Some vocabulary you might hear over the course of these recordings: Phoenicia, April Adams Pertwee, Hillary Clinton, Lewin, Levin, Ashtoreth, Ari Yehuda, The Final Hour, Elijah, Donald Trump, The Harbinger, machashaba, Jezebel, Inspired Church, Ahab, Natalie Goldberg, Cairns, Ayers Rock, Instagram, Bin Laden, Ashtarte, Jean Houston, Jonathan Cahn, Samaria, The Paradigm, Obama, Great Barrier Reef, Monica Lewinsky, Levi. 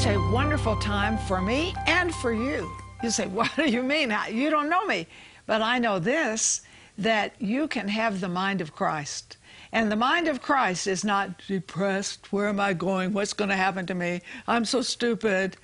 It's a wonderful time for me and for you. You say, what do you mean? You don't know me. But I know this, that you can have the mind of Christ. And the mind of Christ is not depressed. Where am I going? What's going to happen to me? I'm so stupid.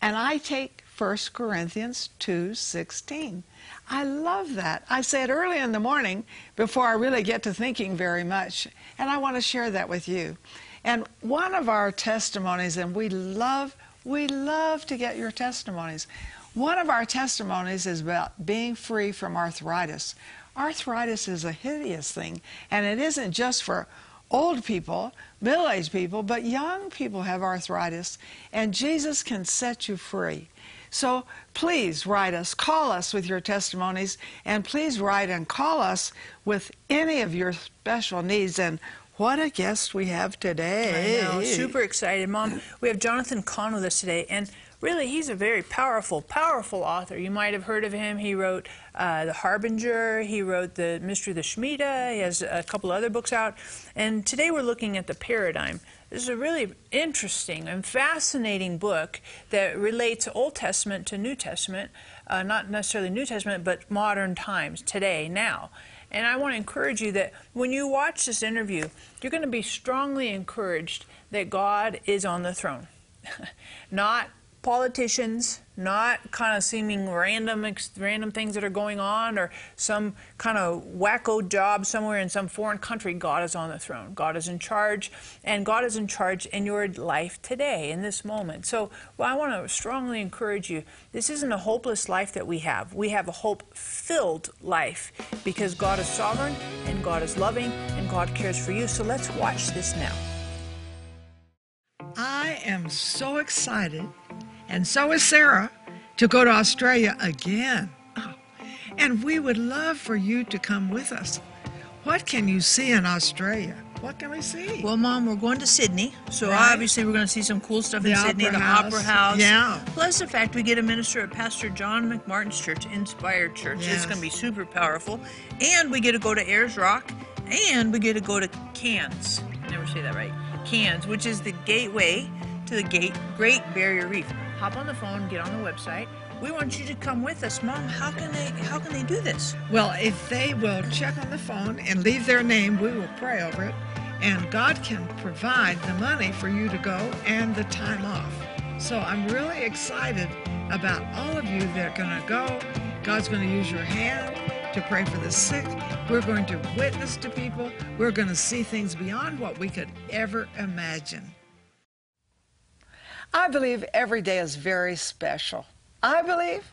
And I take 1 Corinthians 2:16. I love that. I say it early in the morning before I really get to thinking very much. And I want to share that with you. And one of our testimonies, and we love to get your testimonies. One of our testimonies is about being free from arthritis. Arthritis is a hideous thing, and it isn't just for old people, middle-aged people, but young people have arthritis, and Jesus can set you free. So please write us, call us with your testimonies, and please write and call us with any of your special needs. And what a guest we have today. I know, super excited. Mom, we have Jonathan Cahn with us today, and really, he's a very powerful, powerful author. You might have heard of him. He wrote The Harbinger. He wrote The Mystery of the Shemitah. He has a couple other books out. And today we're looking at The Paradigm. This is a really interesting and fascinating book that relates Old Testament to New Testament, not necessarily New Testament, but modern times, today, now. And I want to encourage you that when you watch this interview, you're going to be strongly encouraged that God is on the throne, not politicians, not kind of seeming random things that are going on, or some kind of wacko job somewhere in some foreign country. God is on the throne. God is in charge, and God is in charge in your life today, in this moment. So I want to strongly encourage you, this isn't a hopeless life that we have. We have a hope-filled life because God is sovereign, and God is loving, and God cares for you. So let's watch this now. I am so excited, and so is Sarah, to go to Australia again. Oh, and we would love for you to come with us. What can you see in Australia? What can we see? Well, Mom, we're going to Sydney, so obviously we're going to see some cool stuff in Sydney, the Opera House. Yeah. Plus the fact we get a minister at Pastor John McMartin's church, Inspired Church. Yes. It's going to be super powerful. And we get to go to Ayers Rock, and we get to go to Cairns. I never say that right. Cairns, which is the gateway to the Great Barrier Reef. Hop on the phone, get on the website. We want you to come with us. Mom, how can they do this? Well, if they will check on the phone and leave their name, we will pray over it, and God can provide the money for you to go and the time off. So I'm really excited about all of you that are going to go. God's going to use your hand to pray for the sick. We're going to witness to people. We're going to see things beyond what we could ever imagine. I believe every day is very special. I believe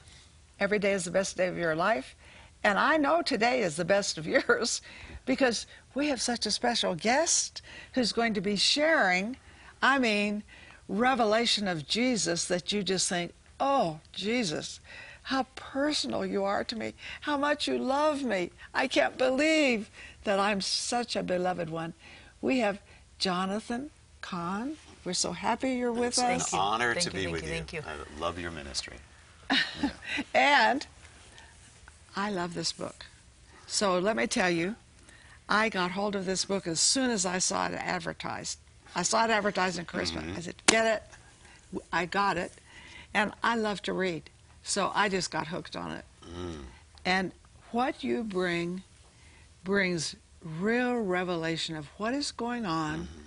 every day is the best day of your life, and I know today is the best of yours because we have such a special guest who's going to be sharing, I mean, revelation of Jesus that you just think, oh, Jesus, how personal you are to me, how much you love me. I can't believe that I'm such a beloved one. We have Jonathan Cahn. We're so happy you're with us. It's an honor to be with you. Thank you. I love your ministry. Yeah. And I love this book. So let me tell you, I got hold of this book as soon as I saw it advertised. I saw it advertised in Charisma. Mm-hmm. I said, get it. I got it. And I love to read. So I just got hooked on it. Mm. And what you bring brings real revelation of what is going on, mm-hmm,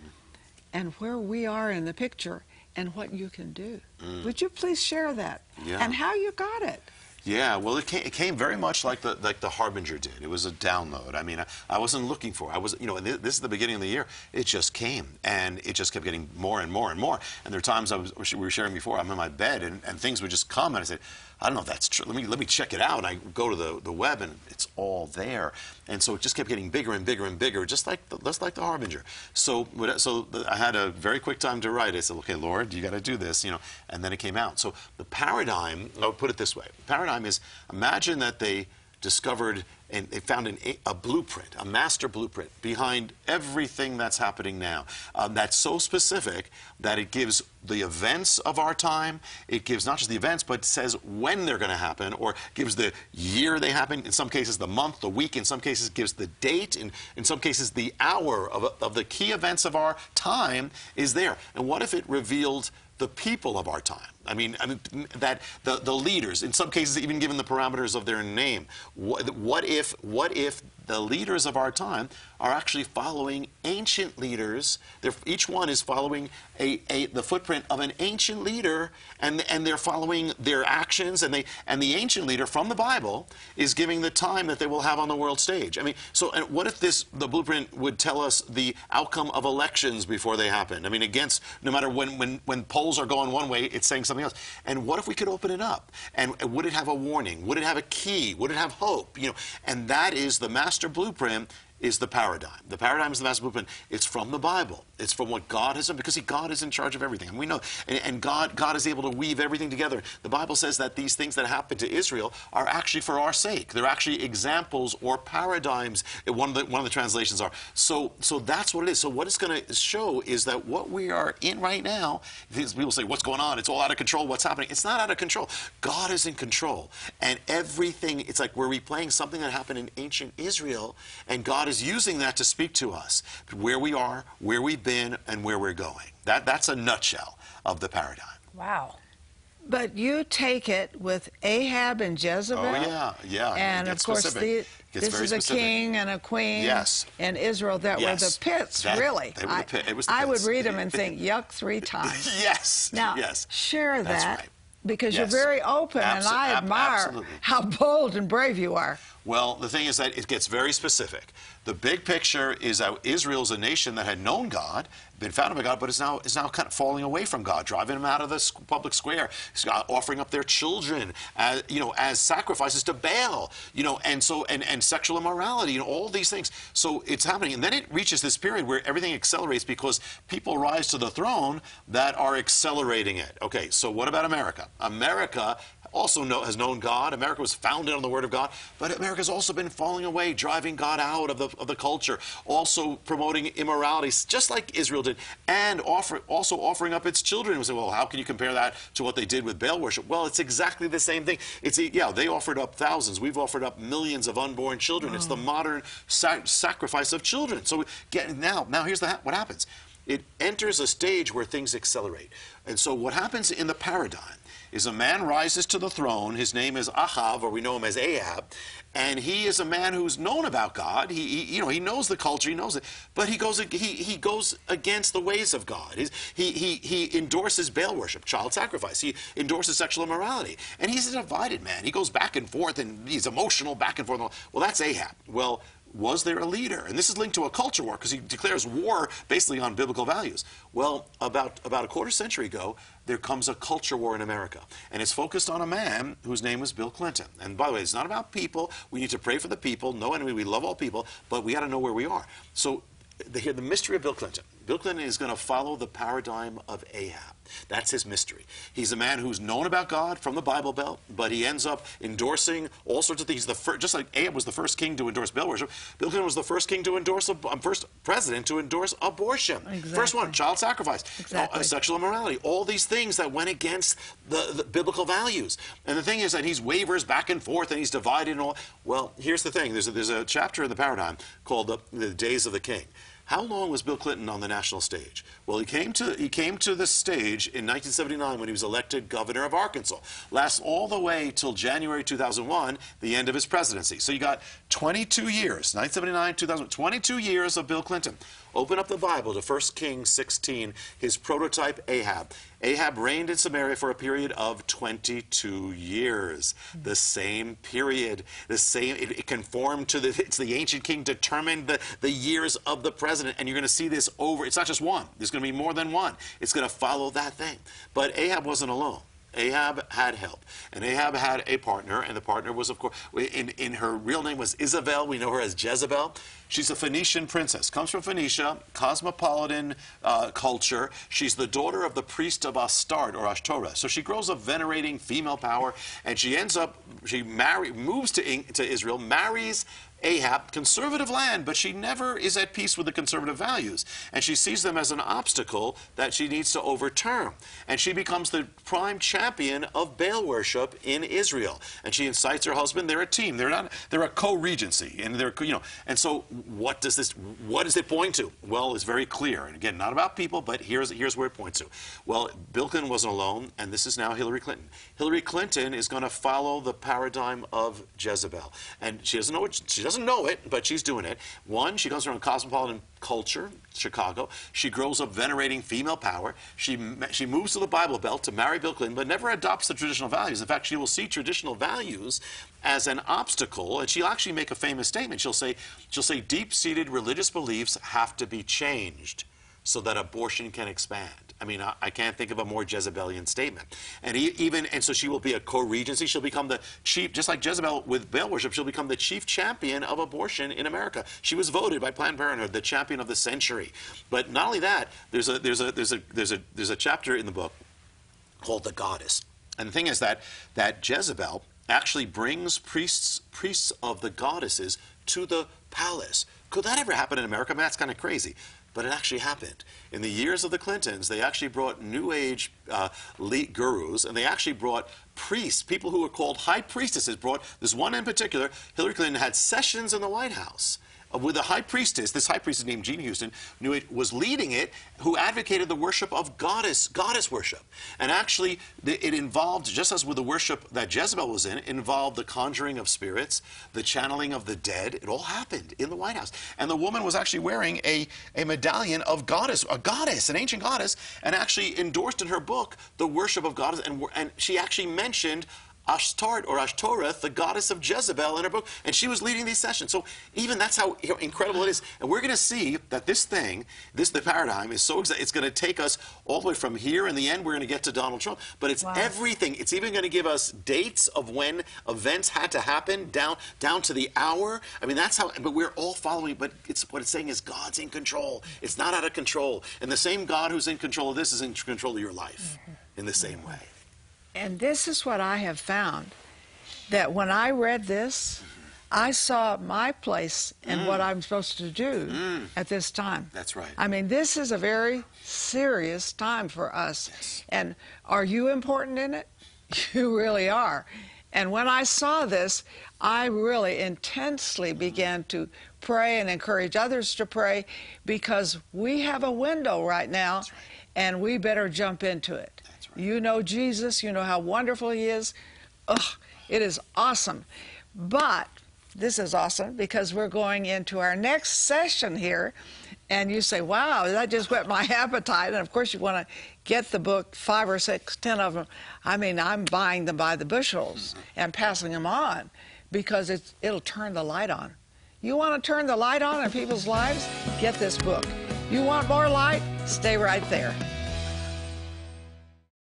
and where we are in the picture, and what you can do. Mm. Would you please share that? Yeah. And how you got it? Yeah, well, it came very much like the Harbinger did. It was a download. I mean, I wasn't looking for it. I was, you know, and this is the beginning of the year. It just came, and it just kept getting more and more and more. And there are times we were sharing before, I'm in my bed, and things would just come, and I said, I don't know if that's true. Let me check it out. And I go to the web, and it's all there. And so it just kept getting bigger and bigger and bigger, just like the Harbinger. So I had a very quick time to write. I said, okay, Lord, you got to do this, you know. And then it came out. So the paradigm, I would put it this way. The paradigm is, imagine that they discovered and they found a blueprint, a master blueprint behind everything that's happening now. That's so specific that it gives the events of our time. It gives not just the events, but says when they're going to happen, or gives the year they happen. In some cases, the month, the week. In some cases, gives the date. In some cases, the hour of the key events of our time is there. And what if it revealed the people of our time. I mean that the leaders, in some cases even given the parameters of their name, what if the leaders of our time are actually following ancient leaders? Each one is following the footprint of an ancient leader, and they're following their actions, and the ancient leader from the Bible is giving the time that they will have on the world stage. I mean, so and what if the blueprint would tell us the outcome of elections before they happen? I mean, against, no matter when polls are going one way, it's saying something else. And what if we could open it up? And would it have a warning? Would it have a key? Would it have hope? You know, and that is the master blueprint. Is the paradigm. The paradigm is the master blueprint. It's from the Bible. It's from what God has done, because God is in charge of everything. And we know, and God is able to weave everything together. The Bible says that these things that happened to Israel are actually for our sake. They're actually examples or paradigms. One of the translations are. So that's what it is. So what it's going to show is that what we are in right now, people say, what's going on? It's all out of control. What's happening? It's not out of control. God is in control. And everything, it's like we're replaying something that happened in ancient Israel, and God is using that to speak to us, where we are, where we've been, and where we're going. That's a nutshell of the paradigm. Wow. But you take it with Ahab and Jezebel. Oh, yeah, yeah. And, of course, this is a king and a queen in Israel that were the pits, really. They were the pits. It was the pits. I would read them and think, yuck, 3 times. Yes, now, yes. Share that. That's right. Because you're very open, and I admire how bold and brave you are. Well, the thing is that it gets very specific. The big picture is that Israel is a nation that had known God, been founded by God, but is now kind of falling away from God, driving them out of the public square, offering up their children, as sacrifices to Baal, and sexual immorality, all these things. So it's happening, and then it reaches this period where everything accelerates because people rise to the throne that are accelerating it. Okay, so what about America? America also has known God. America was founded on the Word of God, but America's also been falling away, driving God out of the culture, also promoting immorality, just like Israel did, and also offering up its children. We say, well, how can you compare that to what they did with Baal worship? Well, it's exactly the same thing. They offered up thousands. We've offered up millions of unborn children. Oh. It's the modern sacrifice of children. So now here's what happens. It enters a stage where things accelerate. And so what happens in the paradigm is a man rises to the throne. His name is Ahab, or we know him as Ahab, and he is a man who's known about God. He knows the culture, he knows it, but he goes against the ways of God. He endorses Baal worship, child sacrifice. He endorses sexual immorality, and he's a divided man. He goes back and forth, and he's emotional back and forth. Well, that's Ahab. Well, was there a leader? And this is linked to a culture war, because he declares war basically on biblical values. Well, about a quarter century ago, there comes a culture war in America, and it's focused on a man whose name was Bill Clinton. And by the way, it's not about people. We need to pray for the people. No enemy. We love all people, but we got to know where we are. So here, the mystery of Bill Clinton. Bill Clinton is going to follow the paradigm of Ahab. That's his mystery. He's a man who's known about God from the Bible Belt, but he ends up endorsing all sorts of things. Just like Ahab was the first king to endorse Baal worship, Bill Clinton was the first king to endorse, first president to endorse abortion. Exactly. First one, child sacrifice, exactly. Sexual immorality, all these things that went against the biblical values. And the thing is that he wavers back and forth, and he's divided and all. Well, here's the thing. There's a chapter in the paradigm called the Days of the King. How long was Bill Clinton on the national stage? Well, he came to the stage in 1979 when he was elected governor of Arkansas. Lasts all the way till January 2001, the end of his presidency. So you got 22 years, 1979, 2000, 22 years of Bill Clinton. Open up the Bible to 1 Kings 16, his prototype Ahab. Ahab reigned in Samaria for a period of 22 years. The same period, it conformed to the ancient king, determined the years of the president, and you're going to see this over. It's not just one. There's going to be more than one. It's going to follow that thing. But Ahab wasn't alone. Ahab had help, and Ahab had a partner, and the partner was, of course, in her real name was Isabel. We know her as Jezebel. She's a Phoenician princess, comes from Phoenicia, cosmopolitan culture. She's the daughter of the priest of Ashtarte, or Ashtoreth. So she grows up venerating female power, and she moves to Israel, marries Ahab conservative land, but she never is at peace with the conservative values, and she sees them as an obstacle that she needs to overturn. And she becomes the prime champion of Baal worship in Israel, and she incites her husband. They're a team. They're a co-regency, and they're, you know. And so, what does it point to? Well, it's very clear. And again, not about people, but here's where it points to. Well, Bill Clinton wasn't alone, and this is now Hillary Clinton. Hillary Clinton is going to follow the paradigm of Jezebel, and she doesn't know it, but she's doing it. One, she comes from a cosmopolitan culture, Chicago. She grows up venerating female power. She moves to the Bible Belt to marry Bill Clinton, but never adopts the traditional values. In fact, she will see traditional values as an obstacle, and she'll actually make a famous statement. She'll say deep-seated religious beliefs have to be changed so that abortion can expand. I mean, I can't think of a more Jezebelian statement. And so she will be a co-regency. She'll become the chief, just like Jezebel with Baal worship, she'll become the chief champion of abortion in America. She was voted by Planned Parenthood the champion of the century. But not only that, there's a chapter in the book called The Goddess. And the thing is that Jezebel actually brings priests of the goddesses to the palace. Could that ever happen in America? I mean, that's kind of crazy. But it actually happened. In the years of the Clintons, they actually brought New Age elite gurus, and they actually brought priests, people who were called high priestesses, brought this one in particular. Hillary Clinton had sessions in the White House with a high priestess. This high priestess named Jean Houston was leading it, who advocated the worship of goddess worship. And actually, it involved, just as with the worship that Jezebel was in, involved the conjuring of spirits, the channeling of the dead. It all happened in the White House. And the woman was actually wearing a medallion of an ancient goddess, and actually endorsed in her book the worship of goddess. And she actually mentioned Ashtarte or Ashtoreth, the goddess of Jezebel, in her book, and she was leading these sessions. So even that's how incredible it is. And we're going to see that the paradigm is so exact. It's going to take us all the way from here. In the end, we're going to get to Donald Trump. But it's everything. It's even going to give us dates of when events had to happen down to the hour. I mean, that's how. But we're all following. But what it's saying is God's in control. It's not out of control. And the same God who's in control of this is in control of your life in the same way. And this is what I have found, that when I read this, I saw my place and what I'm supposed to do at this time. That's right. I mean, this is a very serious time for us. Yes. And are you important in it? You really are. And when I saw this, I really intensely began to pray and encourage others to pray, because we have a window right now, right, and we better jump into it. You know Jesus, you know how wonderful he is. Ugh, it is awesome. But this is awesome because we're going into our next session here, and you say, wow, that just whet my appetite. And of course you want to get the book, 5 or 6, 10 of them. I mean, I'm buying them by the bushels and passing them on, because it'll turn the light on. You want to turn the light on in people's lives? Get this book. You want more light? Stay right there.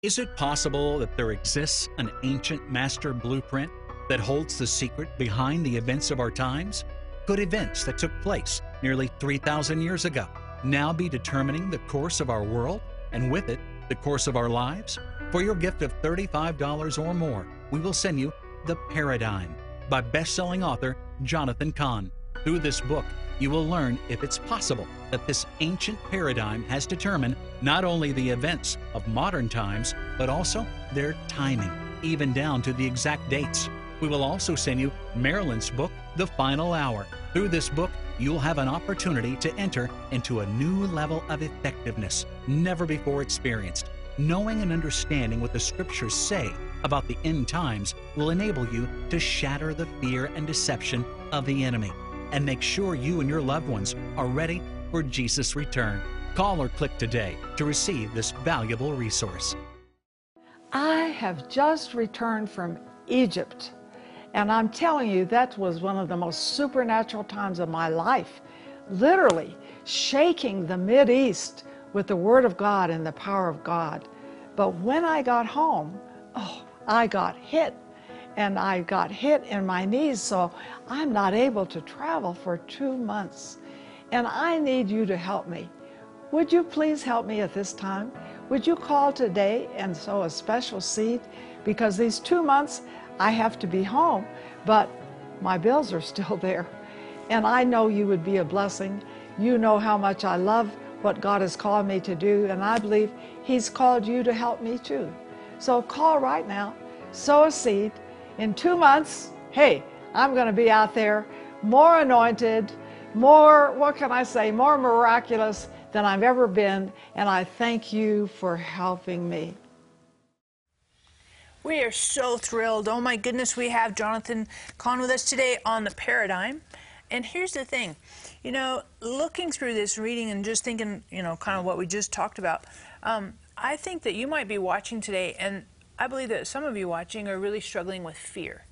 Is it possible that there exists an ancient master blueprint that holds the secret behind the events of our times? Could events that took place nearly 3,000 years ago now be determining the course of our world, and with it, the course of our lives? For your gift of $35 or more, we will send you The Paradigm by best-selling author Jonathan Cahn. Through this book, you will learn if it's possible that this ancient paradigm has determined not only the events of modern times, but also their timing, even down to the exact dates. We will also send you Marilyn's book, The Final Hour. Through this book, you'll have an opportunity to enter into a new level of effectiveness never before experienced. Knowing and understanding what the scriptures say about the end times will enable you to shatter the fear and deception of the enemy, and make sure you and your loved ones are ready for Jesus' return. Call or click today to receive this valuable resource. I have just returned from Egypt, and I'm telling you, that was one of the most supernatural times of my life, literally shaking the Mideast with the Word of God and the power of God. But when I got home, oh, I got hit. And I got hit in my knees, so I'm not able to travel for 2 months. And I need you to help me. Would you please help me at this time? Would you call today and sow a special seed? Because these 2 months I have to be home, but my bills are still there. And I know you would be a blessing. You know how much I love what God has called me to do, and I believe He's called you to help me too. So call right now, sow a seed. In 2 months, hey, I'm going to be out there more anointed, more, what can I say, more miraculous than I've ever been, and I thank you for helping me. We are so thrilled. Oh my goodness, we have Jonathan Cahn with us today on The Paradigm. And here's the thing, you know, looking through this reading and just thinking, you know, kind of what we just talked about, I think that you might be watching today, and I believe that some of you watching are really struggling with fear.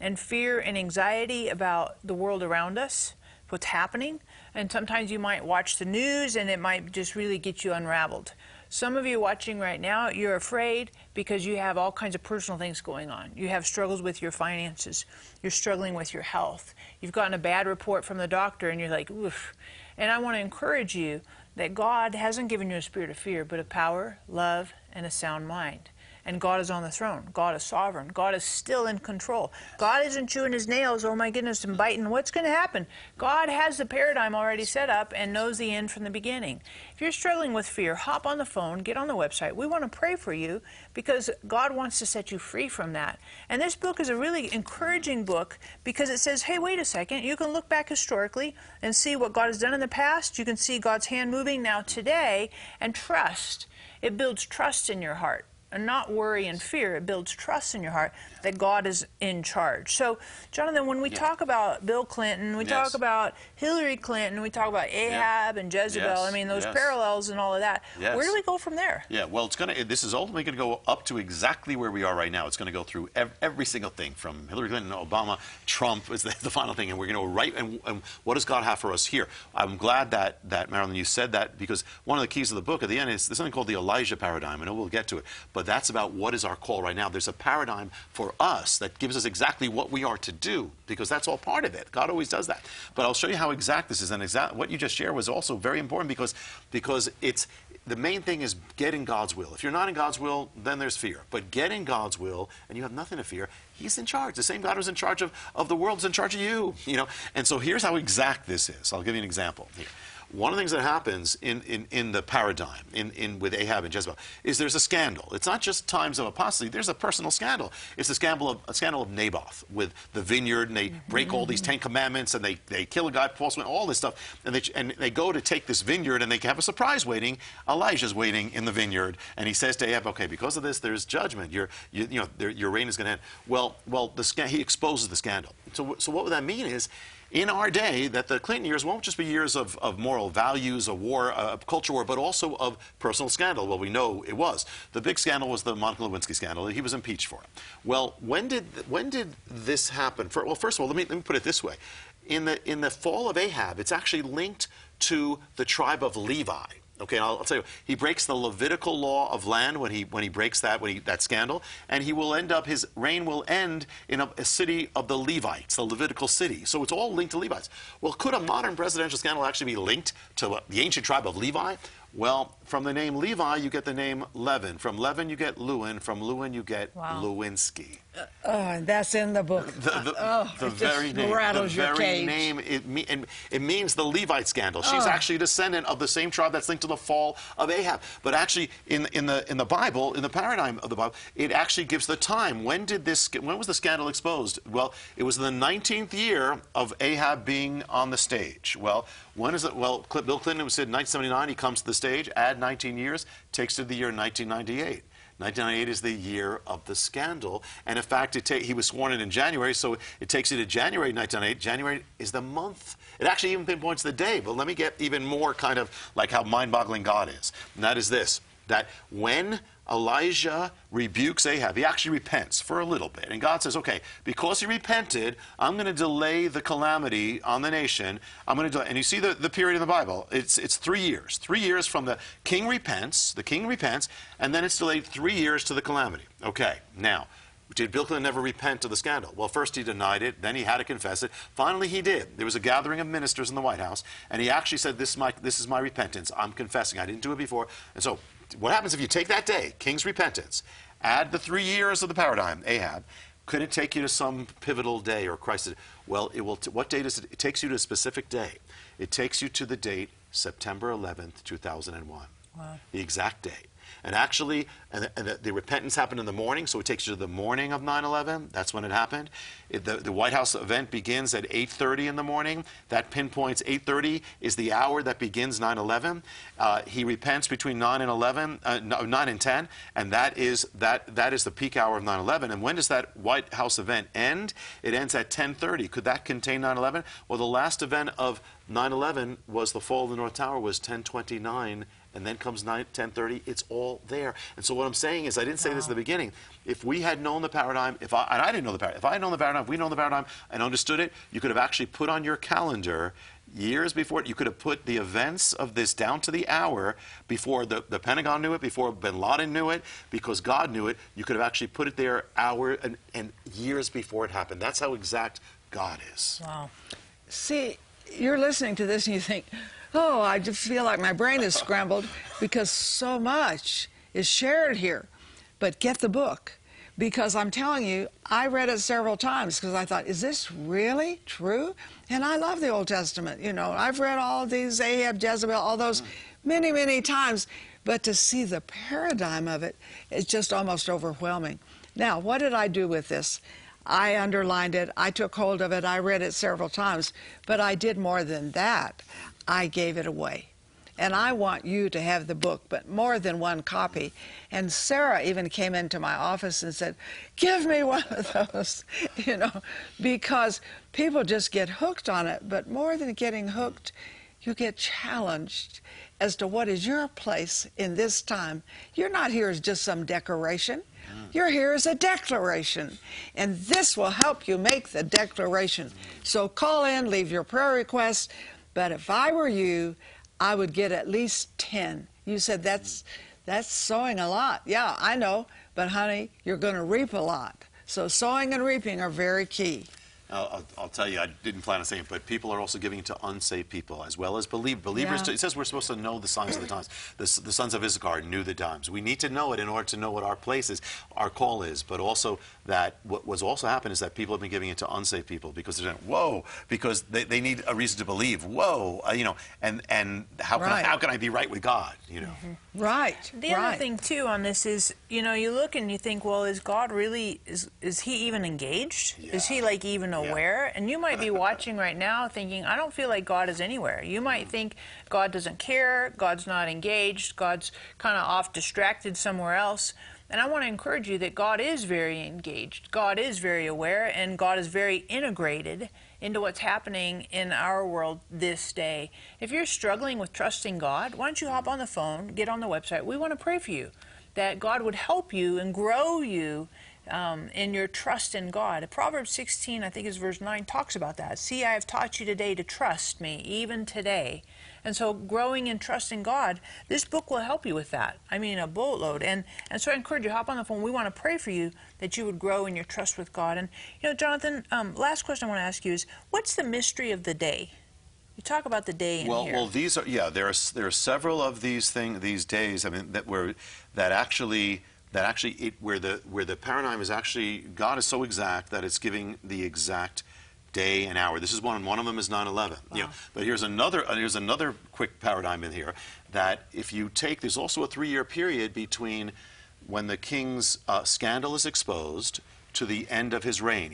And fear and anxiety about the world around us, what's happening. And sometimes you might watch the news and it might just really get you unraveled. Some of you watching right now, you're afraid because you have all kinds of personal things going on. You have struggles with your finances. You're struggling with your health. You've gotten a bad report from the doctor and you're like, oof. And I want to encourage you that God hasn't given you a spirit of fear, but of power, love, and a sound mind. And God is on the throne. God is sovereign. God is still in control. God isn't chewing his nails, oh my goodness, and biting. What's going to happen? God has the paradigm already set up and knows the end from the beginning. If you're struggling with fear, hop on the phone, get on the website. We want to pray for you because God wants to set you free from that. And this book is a really encouraging book because it says, hey, wait a second. You can look back historically and see what God has done in the past. You can see God's hand moving now today, and trust. It builds trust in your heart. And not worry and fear. It builds trust in your heart that God is in charge. So, Jonathan, when we talk about Bill Clinton, we talk about Hillary Clinton, we talk about Ahab and Jezebel. I mean, those parallels and all of that. Where do we go from there? Yeah, well, it's going to. This is ultimately going to go up to exactly where we are right now. It's going to go through every single thing, from Hillary Clinton, Obama, Trump is the final thing, and we're going to go right. And what does God have for us here? I'm glad that Marilyn, you said that, because one of the keys of the book at the end is there's something called the Elijah paradigm. I know we'll get to it, but that's about what is our call right now. There's a paradigm for us that gives us exactly what we are to do, because that's all part of it. God always does that. But I'll show you how exact this is, and what you just shared was also very important, because it's the main thing is get in God's will. If you're not in God's will, then there's fear. But get in God's will, and you have nothing to fear. He's in charge. The same God who's in charge of the world is in charge of you. You know. And so here's how exact this is. I'll give you an example here. One of the things that happens in the paradigm, with Ahab and Jezebel, is there's a scandal. It's not just times of apostasy. There's a personal scandal. It's a scandal of Naboth with the vineyard, and they break all these 10 Commandments, and they kill a guy, false witness, all this stuff, and they go to take this vineyard, and they have a surprise waiting. Elijah's waiting in the vineyard, and he says to Ahab, "Okay, because of this, there's judgment. Your reign is going to end." He exposes the scandal. So what would that mean is, in our day, that the Clinton years won't just be years of moral values, a war, a culture war, but also of personal scandal. Well, we know it was. The big scandal was the Monica Lewinsky scandal. He was impeached for it. Well, when did this happen? Well, first of all, let me put it this way. In the fall of Ahab, it's actually linked to the tribe of Levi. Okay, I'll tell you, he breaks the Levitical law of land when he breaks that scandal, and his reign will end in a city of the Levites, the Levitical city. So it's all linked to Levites. Well, could a modern presidential scandal actually be linked to the ancient tribe of Levi? Well, from the name Levi, you get the name Levin. From Levin, you get Lewin. From Lewin, you get Lewinsky. That's in the book. The very name means the Levite scandal. She's actually a descendant of the same tribe that's linked to the fall of Ahab. But actually, in the Bible, in the paradigm of the Bible, it actually gives the time. When was the scandal exposed? Well, it was the 19th year of Ahab being on the stage. Well, when is it? Well, Bill Clinton was in 1979. He comes to the stage. Add 19 years, takes to the year 1998. 1998 is the year of the scandal, and in fact, he was sworn in January, so it takes you to January 1998. January is the month. It actually even pinpoints the day, but let me get even more kind of like how mind-boggling God is, and that is this, that when Elijah rebukes Ahab, he actually repents for a little bit, and God says, okay, because he repented, I'm going to delay the calamity on the nation. I'm going to delay. And you see the period in the Bible, it's 3 years. 3 years from the king repents, and then it's delayed 3 years to the calamity. Okay, now, did Bill Clinton ever repent of the scandal? Well, first he denied it, then he had to confess it. Finally, he did. There was a gathering of ministers in the White House, and he actually said, this is my repentance. I'm confessing. I didn't do it before. And so what happens if you take that day, king's repentance, add the 3 years of the paradigm, Ahab, Could it take you to some pivotal day or crisis? Well, it will. What date is it? It takes you to a specific day. It takes you to the date September 11th, 2001. Wow. The exact date. And actually, the repentance happened in the morning, so it takes you to the morning of 9/11. That's when it happened. The White House event begins at 8:30 in the morning. That pinpoints 8:30 is the hour that begins 9/11. He repents between 9 and 10, and that is the peak hour of 9/11. And when does that White House event end? It ends at 10:30. Could that contain 9/11? Well, the last event of 9/11 was the fall of the North Tower. Was 1029. And then comes 10:30. It's all there. And so what I'm saying is, I didn't say this at the beginning. If we had known the paradigm, and I didn't know the paradigm. If I had known the paradigm, if we had known the paradigm and understood it, you could have actually put on your calendar years before it. You could have put the events of this down to the hour before the Pentagon knew it, before Bin Laden knew it, because God knew it. You could have actually put it there hour and years before it happened. That's how exact God is. Wow. See, you're listening to this and you think, oh, I just feel like my brain is scrambled because so much is shared here. But get the book, because I'm telling you, I read it several times because I thought, is this really true? And I love the Old Testament. You know, I've read all these Ahab, Jezebel, all those many, many times. But to see the paradigm of it, it's just almost overwhelming. Now, what did I do with this? I underlined it. I took hold of it. I read it several times. But I did more than that. I gave it away. And I want you to have the book, but more than one copy. And Sarah even came into my office and said, give me one of those, you know, because people just get hooked on it. But more than getting hooked, you get challenged as to what is your place in this time. You're not here as just some decoration. You're here as a declaration, and this will help you make the declaration. So call in, leave your prayer request. But if I were you, I would get at least 10. You said that's sowing a lot. Yeah, I know, but honey, you're going to reap a lot. So sowing and reaping are very key. I'll tell you, I didn't plan on saying it, but people are also giving it to unsaved people as well as believers. Yeah. It says we're supposed to know the signs of the times. The sons of Issachar knew the times. We need to know it in order to know what our place is, our call is. But also that what was also happened is that people have been giving it to unsaved people because they're saying, whoa, because they need a reason to believe. Whoa, you know, and how can I be right with God? You know, right. The other thing too on this is, you know, you look and you think, well, is God really is he even engaged? Yeah. Is he like even aware? And you might be watching right now thinking, I don't feel like God is anywhere. You might think God doesn't care, God's not engaged, God's kind of off distracted somewhere else. And I want to encourage you that God is very engaged, God is very aware, and God is very integrated into what's happening in our world this day. If you're struggling with trusting God, why don't you hop on the phone, get on the website. We want to pray for you, that God would help you and grow you in your trust in God. Proverbs 16, I think is verse 9, talks about that. See, I have taught you today to trust me, even today. And so growing in trust in God, this book will help you with that. I mean, a boatload. And so I encourage you, hop on the phone. We want to pray for you that you would grow in your trust with God. And, you know, Jonathan, last question I want to ask you is, what's the mystery of the day? You talk about the day in here. Well, these are, yeah, there are several of these things, these days, I mean, where the paradigm is actually, God is so exact that it's giving the exact day and hour. This is one of them is 9/11. Wow. You know, but here's another quick paradigm in here that if you take, there's also a 3-year period between when the king's scandal is exposed to the end of his reign.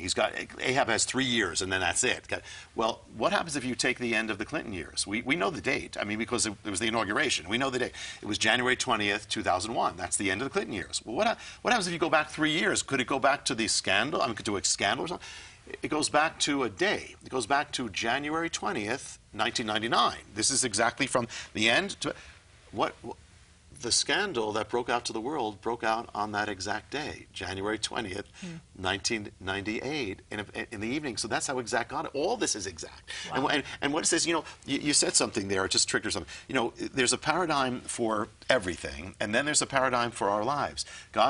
Ahab has 3 years and then that's it. Well, what happens if you take the end of the Clinton years? We know the date. I mean, because it was the inauguration. We know the date. It was January 20th, 2001. That's the end of the Clinton years. Well, what happens if you go back 3 years? Could it go back to the scandal? I mean, could do a scandal or something? It goes back to a day. It goes back to January 20th, 1999. This is exactly from the end to what the scandal that broke out to the world broke out on that exact day, January 20th, 1998, in the evening. So that's how exact God. All this is exact. Wow. And what it says, you know, you said something there. It just triggered something. You know, there's a paradigm for everything, and then there's a paradigm for our lives.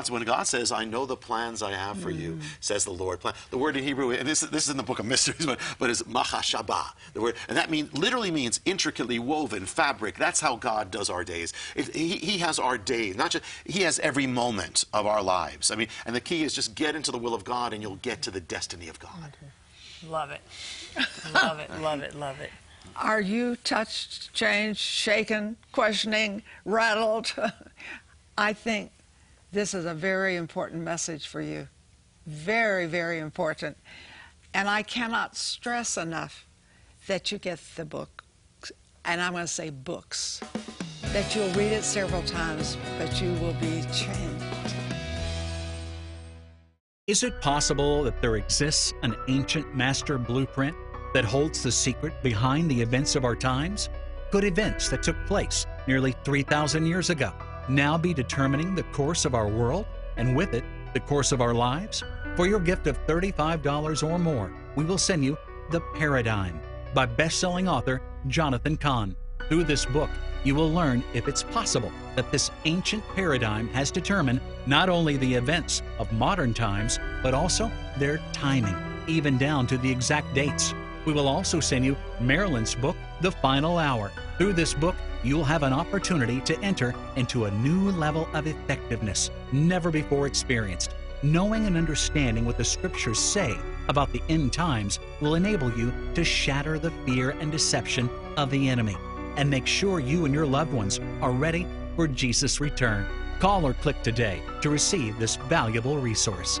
When God says, "I know the plans I have for you," says the Lord. The word in Hebrew, and this is in the Book of Mysteries, but it's machashaba. The word, and that literally means intricately woven fabric. That's how God does our days. He has our days, not just, he has every moment of our lives. I mean, and the key is just get into the will of God and you'll get to the destiny of God. Mm-hmm. Love it. Love it, love it, love it. Are you touched, changed, shaken, questioning, rattled? I think this is a very important message for you. Very, very important. And I cannot stress enough that you get the book, and I'm going to say books, that you'll read it several times, but you will be changed. Is it possible that there exists an ancient master blueprint that holds the secret behind the events of our times? Could events that took place nearly 3,000 years ago now be determining the course of our world, and with it, the course of our lives? For your gift of $35 or more, we will send you The Paradigm by best-selling author Jonathan Cahn. Through this book, you will learn if it's possible that this ancient paradigm has determined not only the events of modern times, but also their timing, even down to the exact dates. We will also send you Marilyn's book, The Final Hour. Through this book, you'll have an opportunity to enter into a new level of effectiveness never before experienced. Knowing and understanding what the scriptures say about the end times will enable you to shatter the fear and deception of the enemy and make sure you and your loved ones are ready for Jesus' return. Call or click today to receive this valuable resource.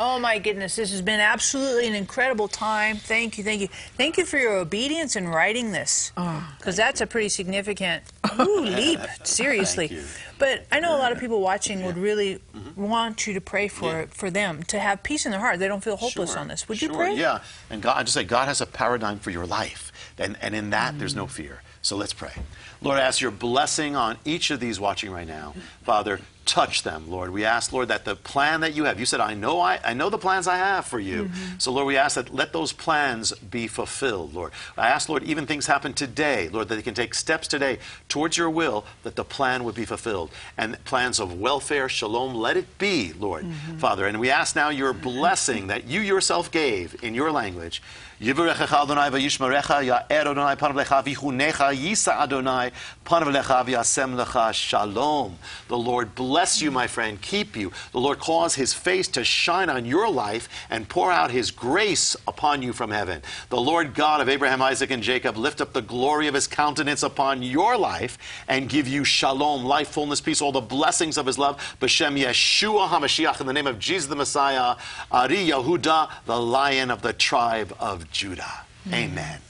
Oh my goodness, this has been absolutely an incredible time. Thank you, thank you. Thank you for your obedience in writing this, because that's a pretty significant leap, seriously. But I know a lot of people watching would really want you to pray for them, to have peace in their heart. They don't feel hopeless on this. Would you pray? Yeah, and God, I just say, God has a paradigm for your life, and in that there's no fear. So let's pray. Lord, I ask your blessing on each of these watching right now. Father, touch them, Lord. We ask, Lord, that the plan that you have, you said, I know the plans I have for you. So, Lord, we ask that let those plans be fulfilled, Lord. I ask, Lord, even things happen today, Lord, that they can take steps today towards your will, that the plan would be fulfilled. And plans of welfare, shalom, let it be, Lord, Father. And we ask now your blessing that you yourself gave in your language. The Lord bless you, my friend, keep you. The Lord cause his face to shine on your life and pour out his grace upon you from heaven. The Lord God of Abraham, Isaac, and Jacob lift up the glory of his countenance upon your life and give you shalom, life, fullness, peace, all the blessings of his love. B'Shem Yeshua HaMashiach, in the name of Jesus the Messiah, Ari Yehuda, the Lion of the tribe of Judah. Amen.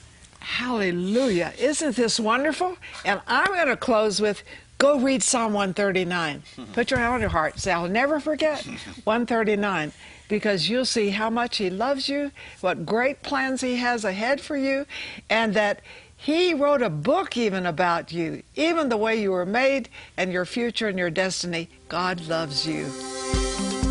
Hallelujah. Isn't this wonderful? And I'm going to close with, go read Psalm 139. Put your hand on your heart. Say, I'll never forget 139, because you'll see how much he loves you, what great plans he has ahead for you, and that he wrote a book even about you, even the way you were made and your future and your destiny. God loves you.